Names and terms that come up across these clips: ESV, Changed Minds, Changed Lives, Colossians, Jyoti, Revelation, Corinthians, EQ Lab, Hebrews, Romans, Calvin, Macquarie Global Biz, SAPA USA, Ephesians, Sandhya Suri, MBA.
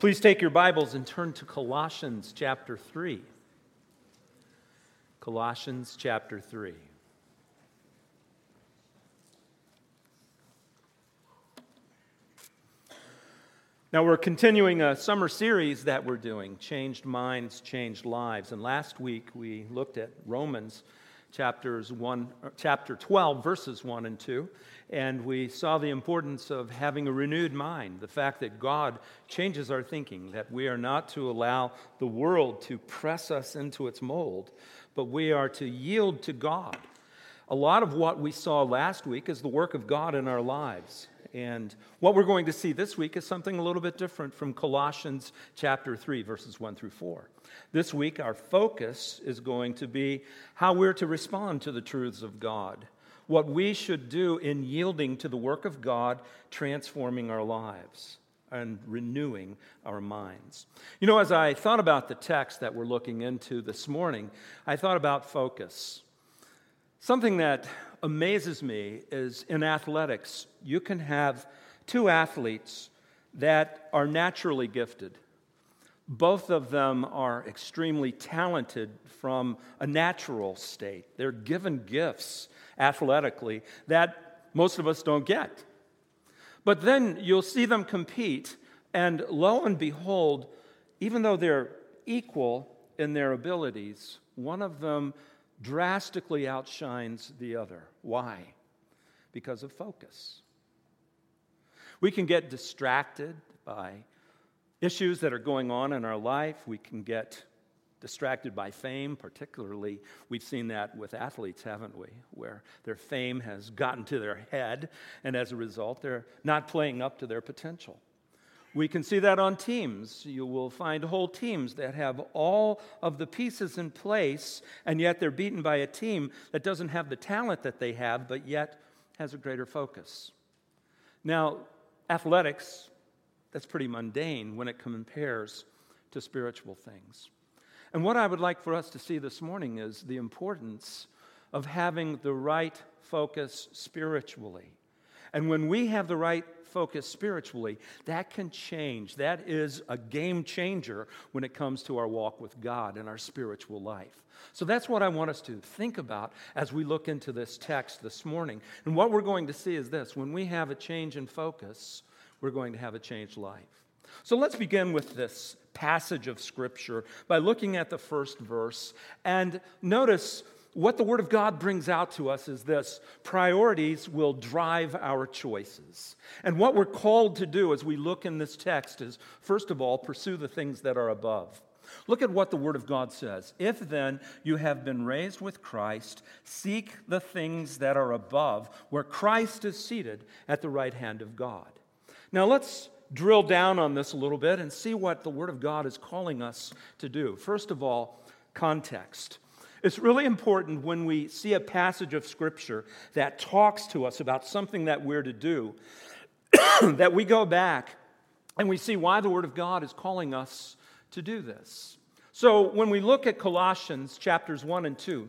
Please take your Bibles and turn to Colossians chapter 3. Colossians chapter 3. Now we're continuing a summer series that we're doing, Changed Minds, Changed Lives. And last week we looked at Romans chapter 12, verses 1 and 2, and we saw the importance of having a renewed mind, the fact that God changes our thinking, that we are not to allow the world to press us into its mold, but we are to yield to God. A lot of what we saw last week is the work of God in our lives, and what we're going to see this week is something a little bit different from Colossians chapter 3, verses 1 through 4. This week, our focus is going to be how we're to respond to the truths of God, what we should do in yielding to the work of God, transforming our lives and renewing our minds. You know, as I thought about the text that we're looking into this morning, I thought about focus. Something that amazes me is in athletics, you can have two athletes that are naturally gifted. Both of them are extremely talented from a natural state. They're given gifts athletically that most of us don't get. But then you'll see them compete, and lo and behold, even though they're equal in their abilities, one of them drastically outshines the other. Why? Because of focus. We can get distracted by issues that are going on in our life. We can get distracted by fame, particularly. We've seen that with athletes, haven't we? Where their fame has gotten to their head, and as a result, they're not playing up to their potential. We can see that on teams. You will find whole teams that have all of the pieces in place, and yet they're beaten by a team that doesn't have the talent that they have, but yet has a greater focus. Now, athletics, that's pretty mundane when it compares to spiritual things. And what I would like for us to see this morning is the importance of having the right focus spiritually. And when we have the right focus spiritually, that can change. That is a game changer when it comes to our walk with God and our spiritual life. So that's what I want us to think about as we look into this text this morning. And what we're going to see is this: when we have a change in focus, we're going to have a changed life. So let's begin with this passage of Scripture by looking at the first verse. And notice what the Word of God brings out to us is this: priorities will drive our choices. And what we're called to do as we look in this text is, first of all, pursue the things that are above. Look at what the Word of God says. If then you have been raised with Christ, seek the things that are above, where Christ is seated at the right hand of God. Now let's drill down on this a little bit and see what the Word of God is calling us to do. First of all, context. It's really important when we see a passage of Scripture that talks to us about something that we're to do, that we go back and we see why the Word of God is calling us to do this. So when we look at Colossians chapters 1 and 2,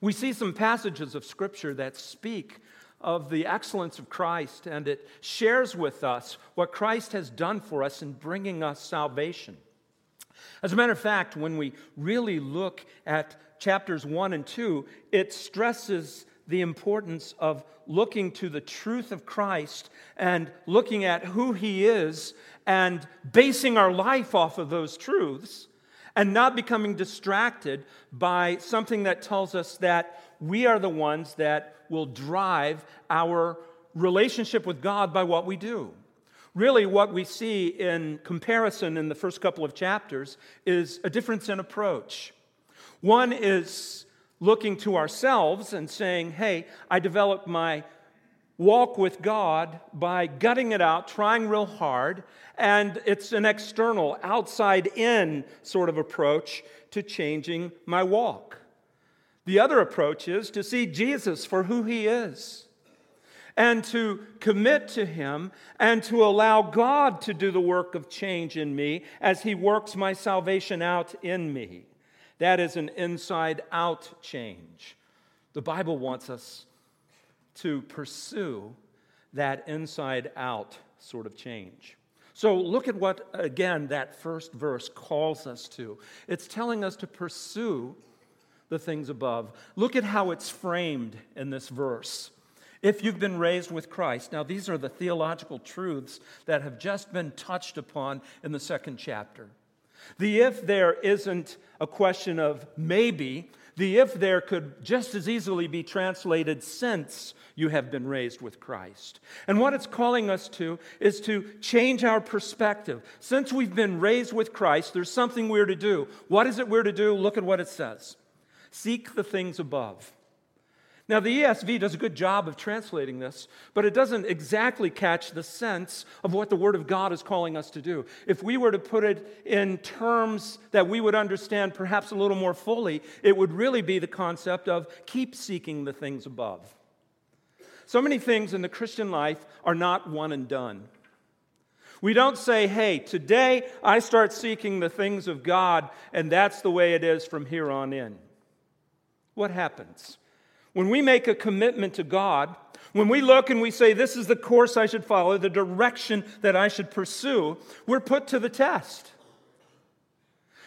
we see some passages of Scripture that speak of the excellence of Christ, and it shares with us what Christ has done for us in bringing us salvation. As a matter of fact, when we really look at chapters 1 and 2, it stresses the importance of looking to the truth of Christ and looking at who He is and basing our life off of those truths and not becoming distracted by something that tells us that we are the ones that will drive our relationship with God by what we do. Really, what we see in comparison in the first couple of chapters is a difference in approach. One is looking to ourselves and saying, hey, I developed my walk with God by gutting it out, trying real hard, and it's an external, outside-in sort of approach to changing my walk. The other approach is to see Jesus for who He is, and to commit to Him, and to allow God to do the work of change in me as He works my salvation out in me. That is an inside-out change. The Bible wants us to pursue that inside-out sort of change. So look at what, again, that first verse calls us to. It's telling us to pursue the things above. Look at how it's framed in this verse. If you've been raised with Christ. Now, these are the theological truths that have just been touched upon in the second chapter. The if there isn't a question of maybe. The if there could just as easily be translated since you have been raised with Christ. And what it's calling us to is to change our perspective. Since we've been raised with Christ, there's something we're to do. What is it we're to do? Look at what it says. Seek the things above. Now, the ESV does a good job of translating this, but it doesn't exactly catch the sense of what the Word of God is calling us to do. If we were to put it in terms that we would understand perhaps a little more fully, it would really be the concept of keep seeking the things above. So many things in the Christian life are not one and done. We don't say, hey, today I start seeking the things of God, and that's the way it is from here on in. What happens? When we make a commitment to God, when we look and we say, this is the course I should follow, the direction that I should pursue, we're put to the test.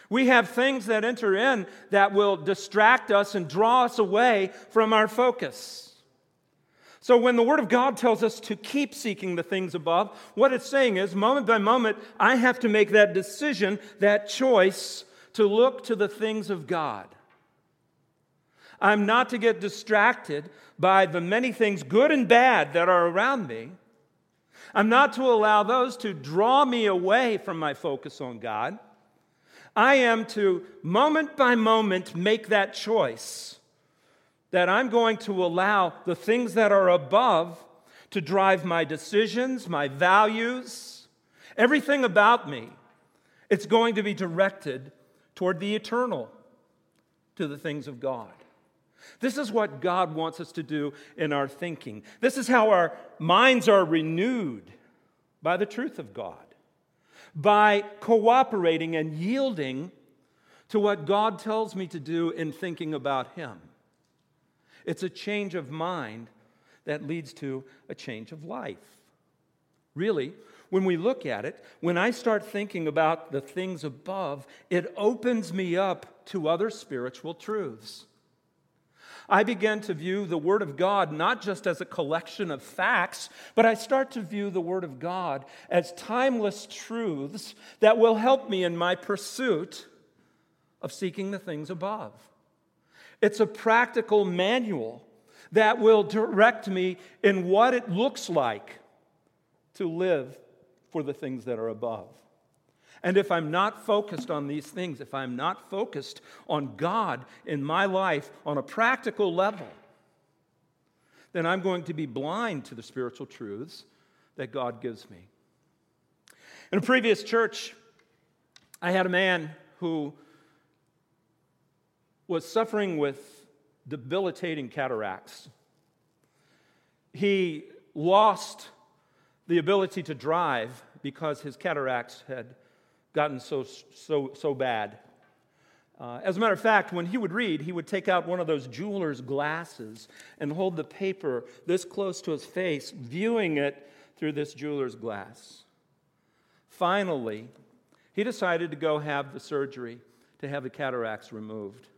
We have things that enter in that will distract us and draw us away from our focus. So when the Word of God tells us to keep seeking the things above, what it's saying is, moment by moment, I have to make that decision, that choice, to look to the things of God. I'm not to get distracted by the many things, good and bad, that are around me. I'm not to allow those to draw me away from my focus on God. I am to, moment by moment, make that choice that I'm going to allow the things that are above to drive my decisions, my values, everything about me. It's going to be directed toward the eternal, to the things of God. This is what God wants us to do in our thinking. This is how our minds are renewed by the truth of God, by cooperating and yielding to what God tells me to do in thinking about Him. It's a change of mind that leads to a change of life. Really, when we look at it, when I start thinking about the things above, it opens me up to other spiritual truths. I begin to view the Word of God not just as a collection of facts, but I start to view the Word of God as timeless truths that will help me in my pursuit of seeking the things above. It's a practical manual that will direct me in what it looks like to live for the things that are above. And if I'm not focused on these things, if I'm not focused on God in my life on a practical level, then I'm going to be blind to the spiritual truths that God gives me. In a previous church, I had a man who was suffering with debilitating cataracts. He lost the ability to drive because his cataracts had gotten so bad. As a matter of fact, when he would read, he would take out one of those jeweler's glasses and hold the paper this close to his face, viewing it through this jeweler's glass. Finally, he decided to go have the surgery to have the cataracts removed,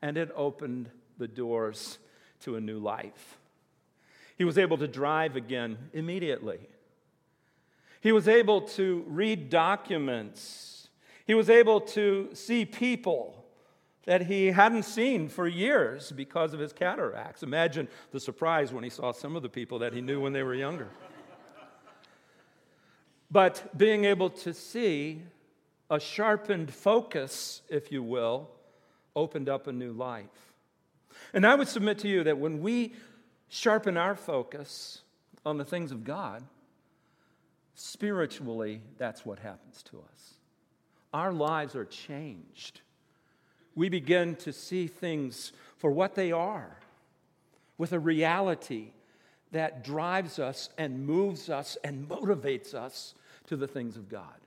and it opened the doors to a new life. He was able to drive again immediately. He was able to read documents. He was able to see people that he hadn't seen for years because of his cataracts. Imagine the surprise when he saw some of the people that he knew when they were younger. But being able to see a sharpened focus, if you will, opened up a new life. And I would submit to you that when we sharpen our focus on the things of God, spiritually, that's what happens to us. Our lives are changed. We begin to see things for what they are, with a reality that drives us and moves us and motivates us to the things of God.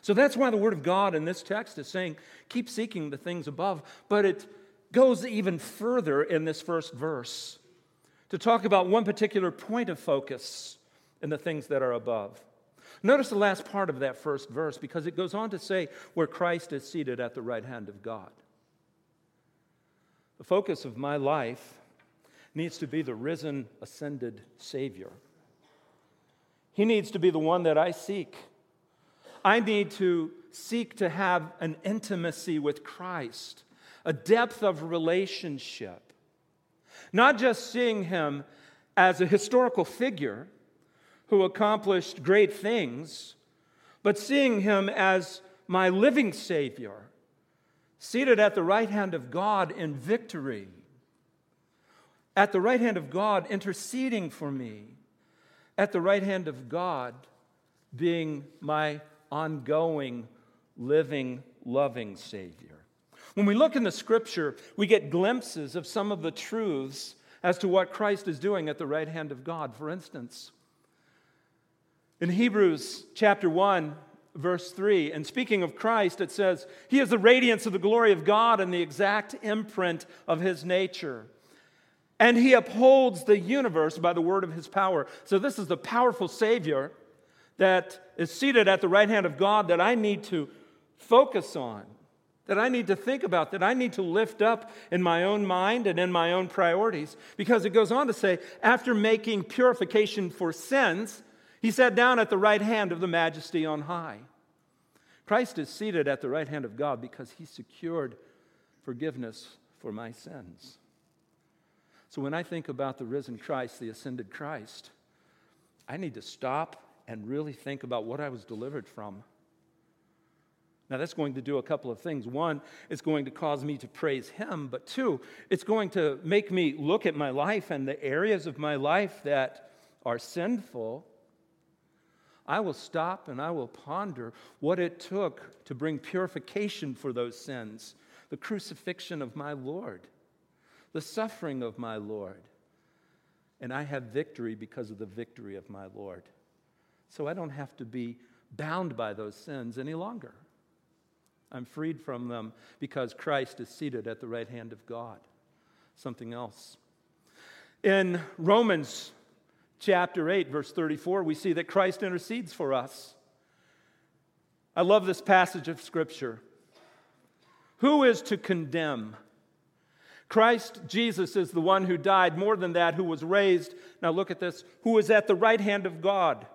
So that's why the Word of God in this text is saying, keep seeking the things above, but it goes even further in this first verse to talk about one particular point of focus in the things that are above. Notice the last part of that first verse, because it goes on to say where Christ is seated at the right hand of God. The focus of my life needs to be the risen, ascended Savior. He needs to be the one that I seek. I need to seek to have an intimacy with Christ, a depth of relationship. Not just seeing him as a historical figure who accomplished great things, but seeing him as my living Savior, seated at the right hand of God in victory, at the right hand of God interceding for me, at the right hand of God being my ongoing, living, loving Savior. When we look in the Scripture, we get glimpses of some of the truths as to what Christ is doing at the right hand of God. For instance, in Hebrews chapter 1, verse 3, and speaking of Christ, it says, "He is the radiance of the glory of God and the exact imprint of His nature. And He upholds the universe by the word of His power." So this is the powerful Savior that is seated at the right hand of God that I need to focus on, that I need to think about, that I need to lift up in my own mind and in my own priorities. Because it goes on to say, after making purification for sins, he sat down at the right hand of the majesty on high. Christ is seated at the right hand of God because he secured forgiveness for my sins. So when I think about the risen Christ, the ascended Christ, I need to stop and really think about what I was delivered from. Now, that's going to do a couple of things. One, it's going to cause me to praise him. But two, it's going to make me look at my life and the areas of my life that are sinful. I will stop and I will ponder what it took to bring purification for those sins. The crucifixion of my Lord. The suffering of my Lord. And I have victory because of the victory of my Lord. So I don't have to be bound by those sins any longer. I'm freed from them because Christ is seated at the right hand of God. Something else. In Romans chapter 8, verse 34, we see that Christ intercedes for us. I love this passage of Scripture. Who is to condemn? Christ Jesus is the one who died, more than that, who was raised. Now look at this. Who is at the right hand of God,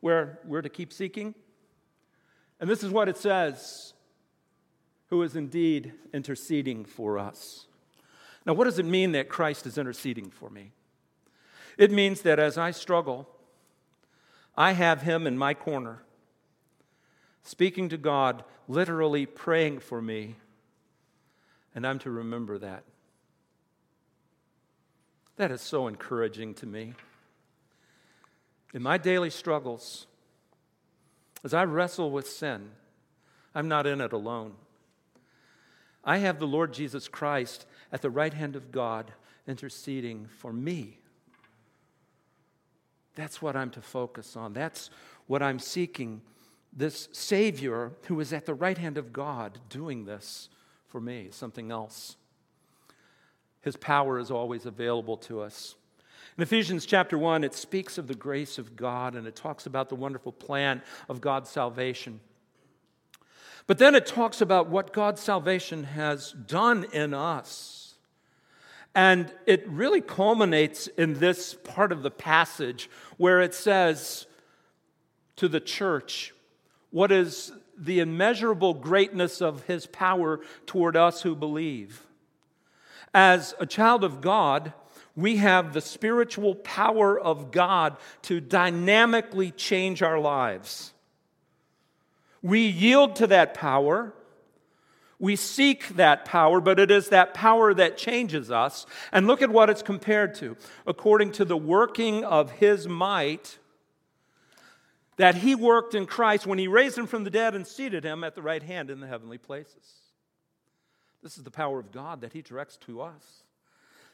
where we're to keep seeking. And this is what it says. Who is indeed interceding for us. Now, what does it mean that Christ is interceding for me? It means that as I struggle, I have him in my corner, speaking to God, literally praying for me, and I'm to remember that. That is so encouraging to me. In my daily struggles, as I wrestle with sin, I'm not in it alone. I have the Lord Jesus Christ at the right hand of God interceding for me. That's what I'm to focus on. That's what I'm seeking. This Savior who is at the right hand of God doing this for me. Something else. His power is always available to us. In Ephesians chapter 1, it speaks of the grace of God and it talks about the wonderful plan of God's salvation. But then it talks about what God's salvation has done in us. And it really culminates in this part of the passage where it says to the church, what is the immeasurable greatness of his power toward us who believe. As a child of God, we have the spiritual power of God to dynamically change our lives. We yield to that power, we seek that power, but it is that power that changes us. And look at what it's compared to. According to the working of His might that He worked in Christ when He raised Him from the dead and seated Him at the right hand in the heavenly places. This is the power of God that He directs to us,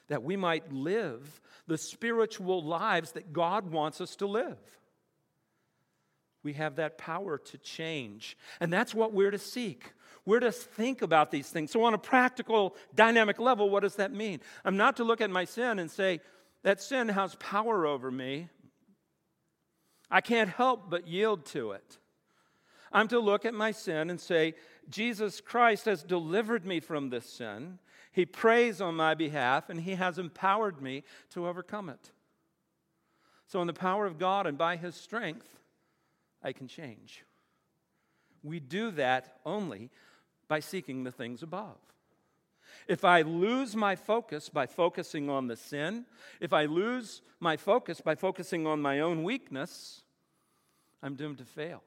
that we might live the spiritual lives that God wants us to live. We have that power to change. And that's what we're to seek. We're to think about these things. So on a practical, dynamic level, what does that mean? I'm not to look at my sin and say, that sin has power over me. I can't help but yield to it. I'm to look at my sin and say, Jesus Christ has delivered me from this sin. He prays on my behalf, and He has empowered me to overcome it. So in the power of God and by His strength, I can change. We do that only by seeking the things above. If I lose my focus by focusing on the sin, if I lose my focus by focusing on my own weakness, I'm doomed to fail.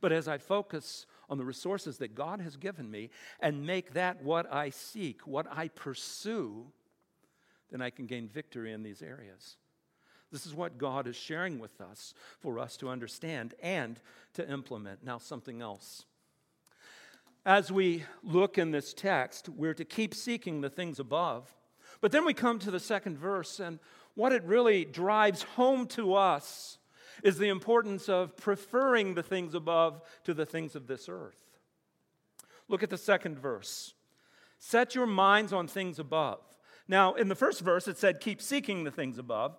But as I focus on the resources that God has given me and make that what I seek, what I pursue, then I can gain victory in these areas. This is what God is sharing with us for us to understand and to implement. Now, something else. As we look in this text, we're to keep seeking the things above. But then we come to the second verse, and what it really drives home to us is the importance of preferring the things above to the things of this earth. Look at the second verse. Set your minds on things above. Now, in the first verse, it said, keep seeking the things above.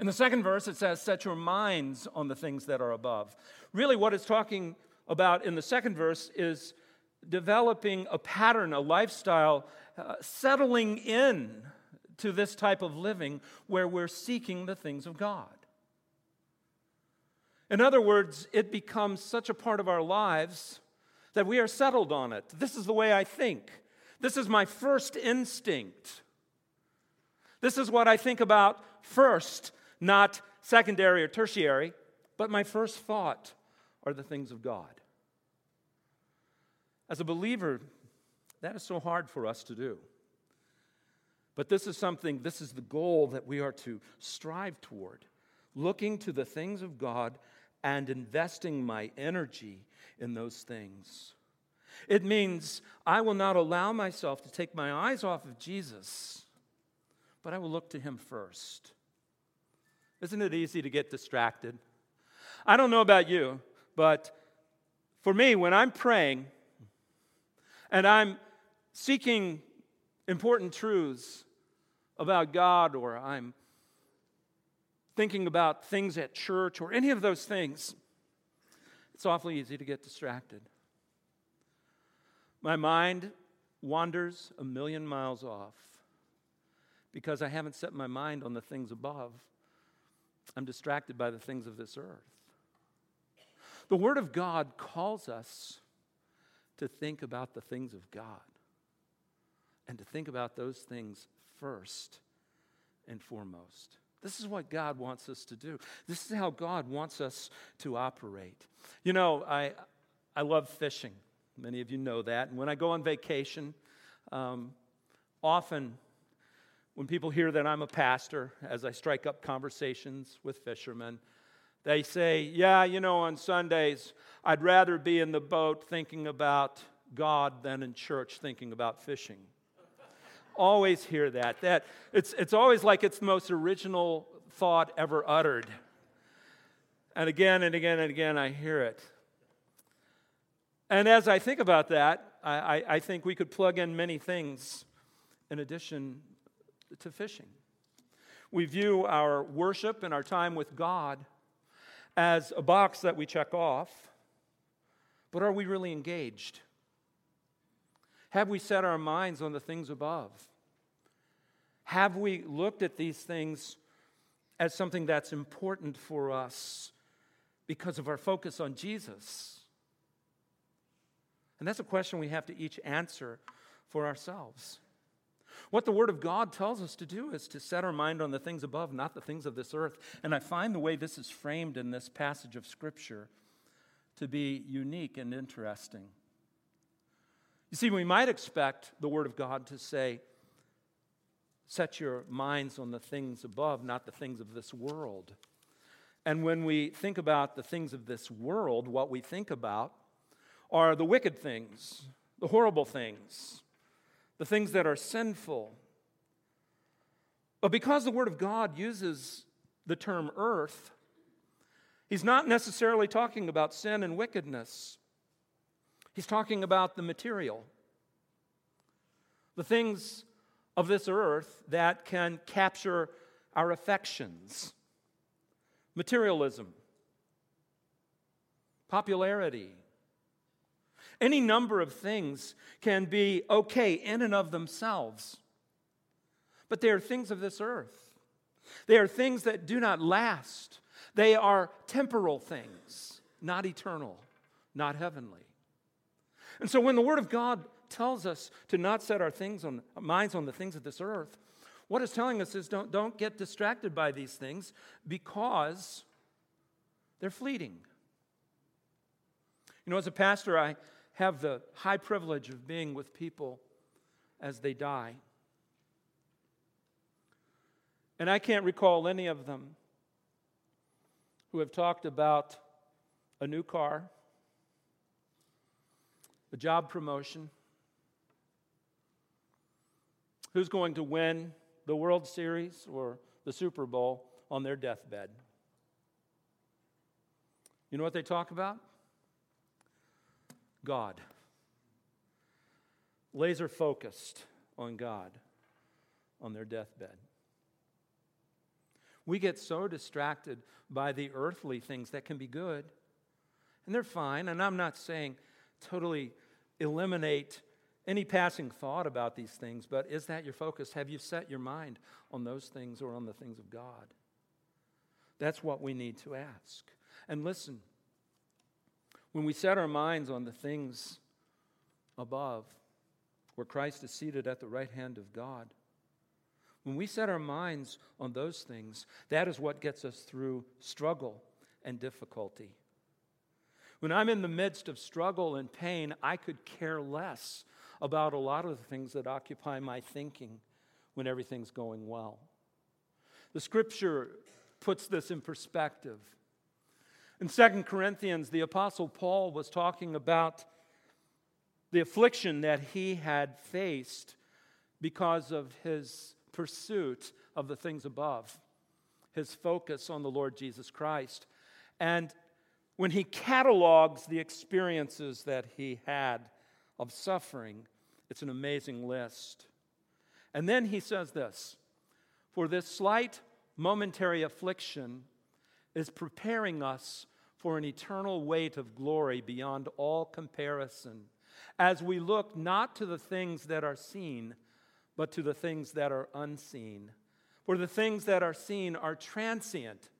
In the second verse, it says, set your minds on the things that are above. Really, what it's talking about in the second verse is developing a pattern, a lifestyle, settling in to this type of living where we're seeking the things of God. In other words, it becomes such a part of our lives that we are settled on it. This is the way I think. This is my first instinct. This is what I think about first, not secondary or tertiary, but my first thought are the things of God. As a believer, that is so hard for us to do. But this is the goal that we are to strive toward, looking to the things of God and investing my energy in those things. It means I will not allow myself to take my eyes off of Jesus, but I will look to Him first. Isn't it easy to get distracted? I don't know about you, but for me, when I'm praying and I'm seeking important truths about God, or I'm thinking about things at church or any of those things, it's awfully easy to get distracted. My mind wanders a million miles off because I haven't set my mind on the things above. I'm distracted by the things of this earth. The Word of God calls us to think about the things of God and to think about those things first and foremost. This is what God wants us to do. This is how God wants us to operate. You know, I love fishing. Many of you know that. And when I go on vacation, often when people hear that I'm a pastor, as I strike up conversations with fishermen, they say, yeah, you know, on Sundays, I'd rather be in the boat thinking about God than in church thinking about fishing. Always hear that. It's always like it's the most original thought ever uttered. And again and again and again, I hear it. And as I think about that, I think we could plug in many things in addition to fishing. We view our worship and our time with God as a box that we check off, but are we really engaged? Have we set our minds on the things above? Have we looked at these things as something that's important for us because of our focus on Jesus? And that's a question we have to each answer for ourselves. What the Word of God tells us to do is to set our mind on the things above, not the things of this earth. And I find the way this is framed in this passage of Scripture to be unique and interesting. You see, we might expect the Word of God to say, set your minds on the things above, not the things of this world. And when we think about the things of this world, what we think about are the wicked things, the horrible things, the things that are sinful. But because the Word of God uses the term earth, He's not necessarily talking about sin and wickedness. He's talking about the material, the things of this earth that can capture our affections, materialism, popularity. Any number of things can be okay in and of themselves, but they are things of this earth. They are things that do not last. They are temporal things, not eternal, not heavenly. And so when the Word of God tells us to not set our minds on the things of this earth, what it's telling us is don't get distracted by these things because they're fleeting. You know, as a pastor, I have the high privilege of being with people as they die. And I can't recall any of them who have talked about a new car, a job promotion, who's going to win the World Series or the Super Bowl on their deathbed. You know what they talk about? God. Laser focused on God on their deathbed. We get so distracted by the earthly things that can be good, and they're fine, and I'm not saying totally eliminate any passing thought about these things, but is that your focus? Have you set your mind on those things or on the things of God? That's what we need to ask. And listen, when we set our minds on the things above, where Christ is seated at the right hand of God, when we set our minds on those things, that is what gets us through struggle and difficulty. When I'm in the midst of struggle and pain, I could care less about a lot of the things that occupy my thinking when everything's going well. The Scripture puts this in perspective. In 2 Corinthians, the Apostle Paul was talking about the affliction that he had faced because of his pursuit of the things above, his focus on the Lord Jesus Christ. And when he catalogs the experiences that he had of suffering, it's an amazing list. And then he says this, "For this slight momentary affliction is preparing us for an eternal weight of glory beyond all comparison, as we look not to the things that are seen, but to the things that are unseen. For the things that are seen are transient."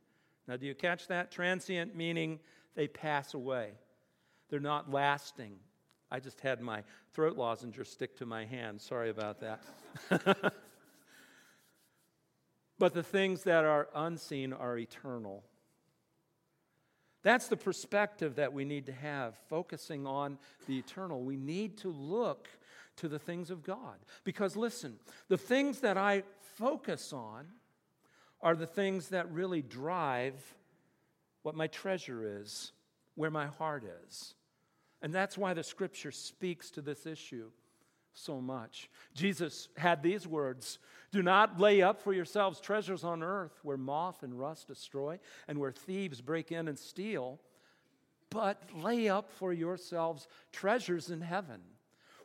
Now, do you catch that? Transient meaning they pass away. They're not lasting. I just had my throat lozenger stick to my hand. Sorry about that. But the things that are unseen are eternal. That's the perspective that we need to have, focusing on the eternal. We need to look to the things of God. Because listen, the things that I focus on are the things that really drive what my treasure is, where my heart is. And that's why the Scripture speaks to this issue so much. Jesus had these words, "Do not lay up for yourselves treasures on earth where moth and rust destroy and where thieves break in and steal, but lay up for yourselves treasures in heaven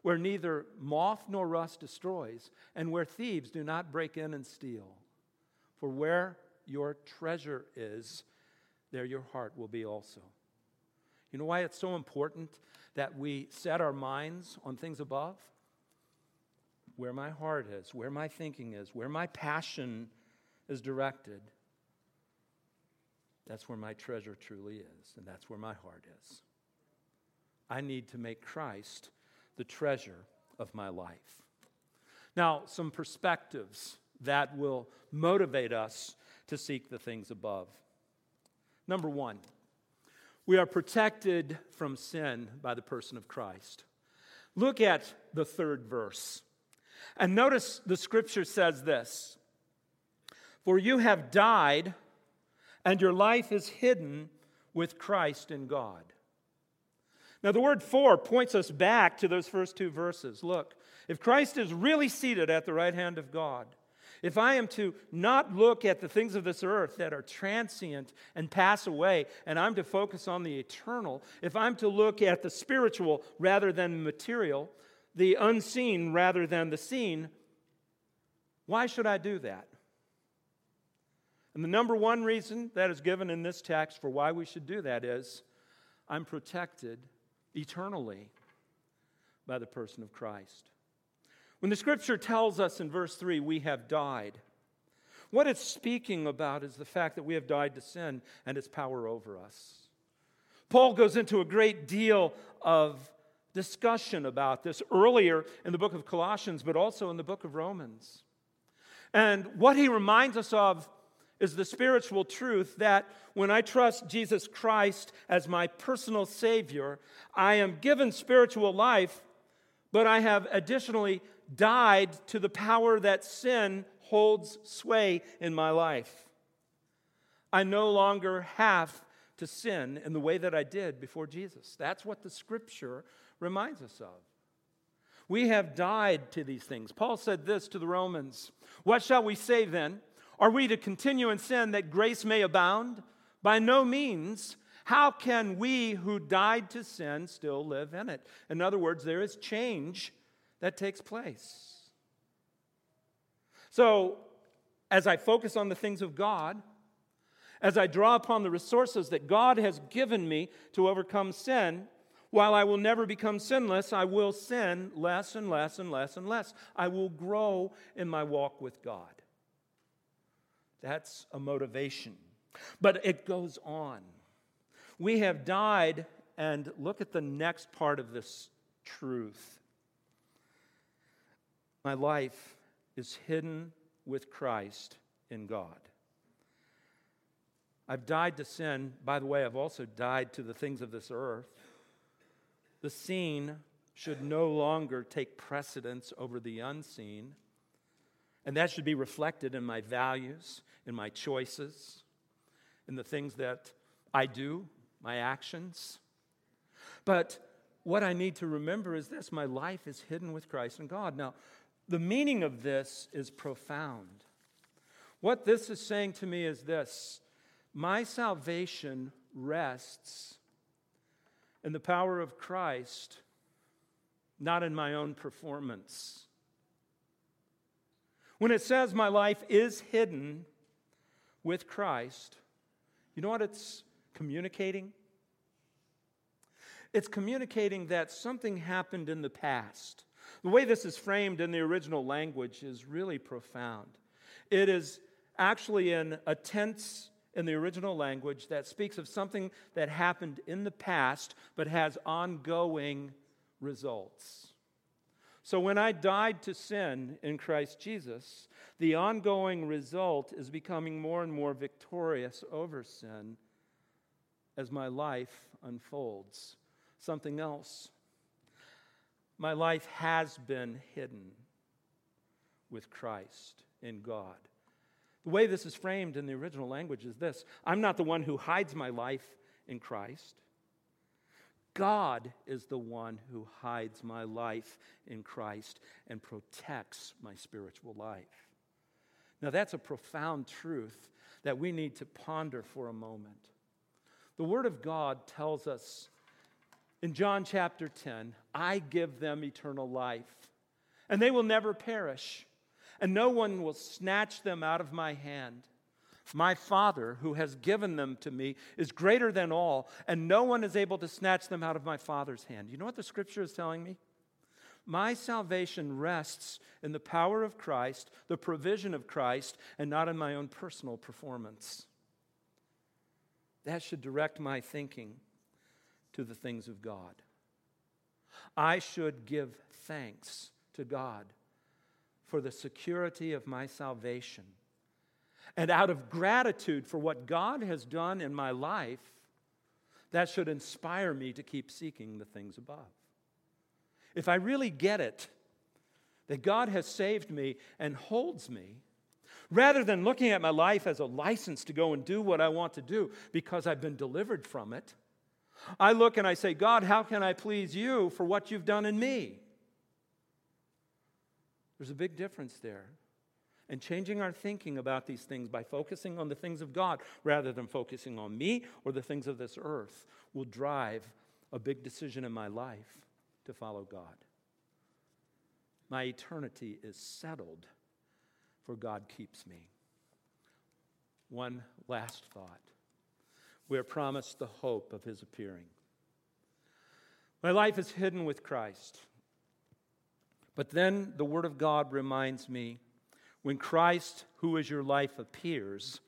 where neither moth nor rust destroys and where thieves do not break in and steal. For where your treasure is, there your heart will be also." You know why it's so important that we set our minds on things above? Where my heart is, where my thinking is, where my passion is directed, that's where my treasure truly is, and that's where my heart is. I need to make Christ the treasure of my life. Now, some perspectives that will motivate us to seek the things above. Number one, we are protected from sin by the person of Christ. Look at the third verse. And notice the Scripture says this, "For you have died, and your life is hidden with Christ in God." Now the word "for" points us back to those first two verses. Look, if Christ is really seated at the right hand of God, if I am to not look at the things of this earth that are transient and pass away, and I'm to focus on the eternal, if I'm to look at the spiritual rather than the material, the unseen rather than the seen, why should I do that? And the number one reason that is given in this text for why we should do that is, I'm protected eternally by the person of Christ. When the Scripture tells us in verse 3, we have died, what it's speaking about is the fact that we have died to sin and its power over us. Paul goes into a great deal of discussion about this earlier in the book of Colossians, but also in the book of Romans. And what he reminds us of is the spiritual truth that when I trust Jesus Christ as my personal Savior, I am given spiritual life, but I have additionally died to the power that sin holds sway in my life. I no longer have to sin in the way that I did before Jesus. That's what the Scripture reminds us of. We have died to these things. Paul said this to the Romans, "What shall we say then? Are we to continue in sin that grace may abound? By no means. How can we who died to sin still live in it?" In other words, there is change that takes place. So, as I focus on the things of God, as I draw upon the resources that God has given me to overcome sin, while I will never become sinless, I will sin less and less and less and less. I will grow in my walk with God. That's a motivation. But it goes on. We have died, and look at the next part of this truth. My life is hidden with Christ in God. I've died to sin. By the way, I've also died to the things of this earth. The seen should no longer take precedence over the unseen. And that should be reflected in my values, in my choices, in the things that I do, my actions. But what I need to remember is this: my life is hidden with Christ and God. Now, the meaning of this is profound. What this is saying to me is this: my salvation rests in the power of Christ, not in my own performance. When it says my life is hidden with Christ, you know what it's communicating? It's communicating that something happened in the past. The way this is framed in the original language is really profound. It is actually in a tense in the original language that speaks of something that happened in the past but has ongoing results. So when I died to sin in Christ Jesus, the ongoing result is becoming more and more victorious over sin as my life unfolds. Something else. My life has been hidden with Christ in God. The way this is framed in the original language is this: I'm not the one who hides my life in Christ. God is the one who hides my life in Christ and protects my spiritual life. Now, that's a profound truth that we need to ponder for a moment. The Word of God tells us in John chapter 10, "I give them eternal life, and they will never perish, and no one will snatch them out of my hand. My Father, who has given them to me, is greater than all, and no one is able to snatch them out of my Father's hand." You know what the Scripture is telling me? My salvation rests in the power of Christ, the provision of Christ, and not in my own personal performance. That should direct my thinking to the things of God. I should give thanks to God for the security of my salvation. And out of gratitude for what God has done in my life, that should inspire me to keep seeking the things above. If I really get it, that God has saved me and holds me, rather than looking at my life as a license to go and do what I want to do because I've been delivered from it, I look and I say, "God, how can I please you for what you've done in me?" There's a big difference there. And changing our thinking about these things by focusing on the things of God rather than focusing on me or the things of this earth will drive a big decision in my life to follow God. My eternity is settled, for God keeps me. One last thought. We are promised the hope of his appearing. My life is hidden with Christ. But then the Word of God reminds me, when Christ, who is your life, appears,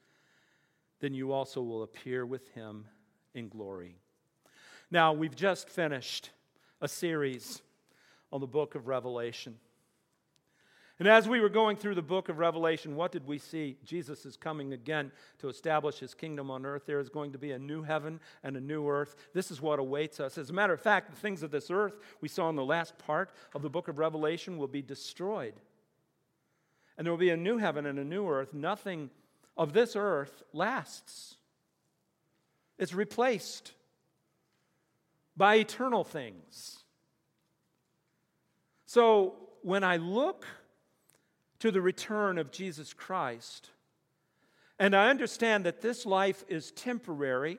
then you also will appear with him in glory. Now, we've just finished a series on the book of Revelation. And as we were going through the book of Revelation, what did we see? Jesus is coming again to establish his kingdom on earth. There is going to be a new heaven and a new earth. This is what awaits us. As a matter of fact, the things of this earth we saw in the last part of the book of Revelation will be destroyed. And there will be a new heaven and a new earth. Nothing of this earth lasts. It's replaced by eternal things. So when I look to the return of Jesus Christ, and I understand that this life is temporary,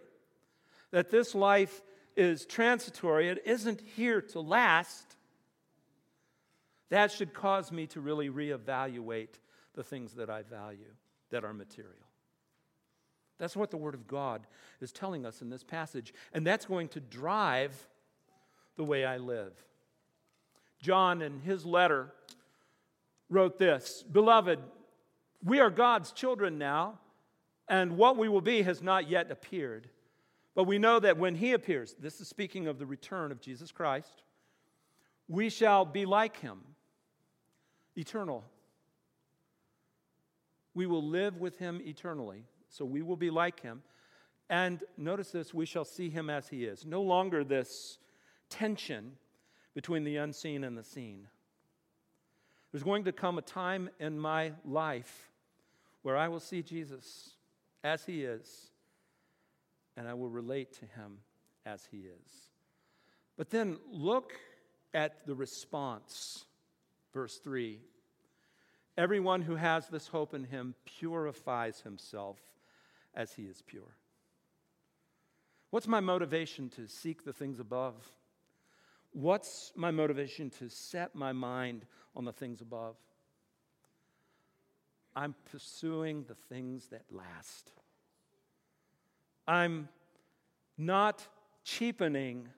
that this life is transitory, it isn't here to last, that should cause me to really reevaluate the things that I value that are material. That's what the Word of God is telling us in this passage, and that's going to drive the way I live. John, in his letter, wrote this: "Beloved, we are God's children now, and what we will be has not yet appeared. But we know that when he appears," this is speaking of the return of Jesus Christ, "we shall be like him, eternal. We will live with him eternally." So we will be like him. And notice this, "we shall see him as he is." No longer this tension between the unseen and the seen. There's going to come a time in my life where I will see Jesus as he is, and I will relate to him as he is. But then look at the response, verse 3. "Everyone who has this hope in him purifies himself as he is pure." What's my motivation to seek the things above? What's my motivation to set my mind on the things above? I'm pursuing the things that last. I'm not cheapening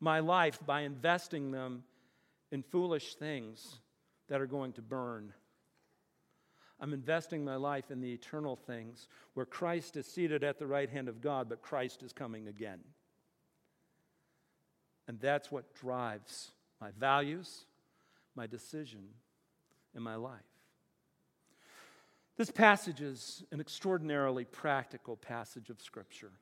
my life by investing them in foolish things that are going to burn. I'm investing my life in the eternal things where Christ is seated at the right hand of God, but Christ is coming again. And that's what drives my values, my decision, and my life. This passage is an extraordinarily practical passage of Scripture.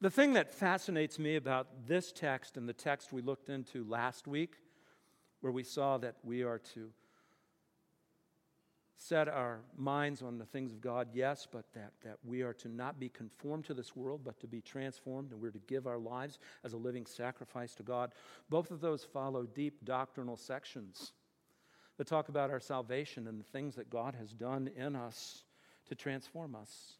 The thing that fascinates me about this text and the text we looked into last week, where we saw that we are to set our minds on the things of God, yes, but that we are to not be conformed to this world, but to be transformed, and we're to give our lives as a living sacrifice to God. Both of those follow deep doctrinal sections that talk about our salvation and the things that God has done in us to transform us.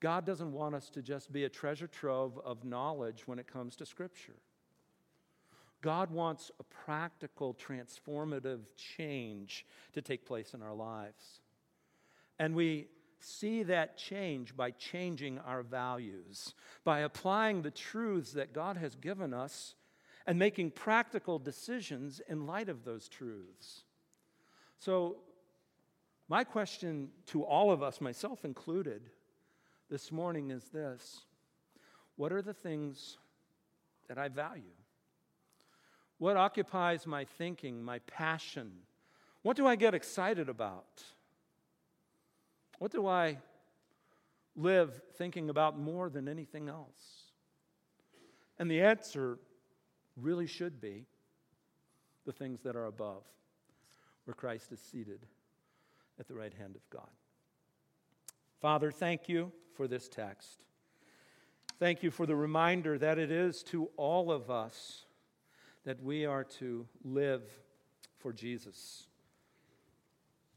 God doesn't want us to just be a treasure trove of knowledge when it comes to Scripture. God wants a practical, transformative change to take place in our lives. And we see that change by changing our values, by applying the truths that God has given us and making practical decisions in light of those truths. So my question to all of us, myself included, this morning is this: what are the things that I value? What occupies my thinking, my passion? What do I get excited about? What do I live thinking about more than anything else? And the answer really should be the things that are above, where Christ is seated at the right hand of God. Father, thank you for this text. Thank you for the reminder that it is to all of us that we are to live for Jesus.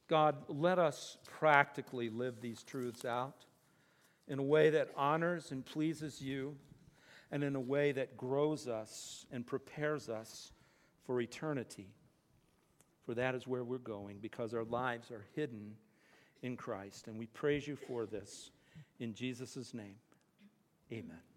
God, let us practically live these truths out in a way that honors and pleases you, and in a way that grows us and prepares us for eternity. for that is where we're going, because our lives are hidden in Christ. And we praise you for this. In Jesus' name, amen.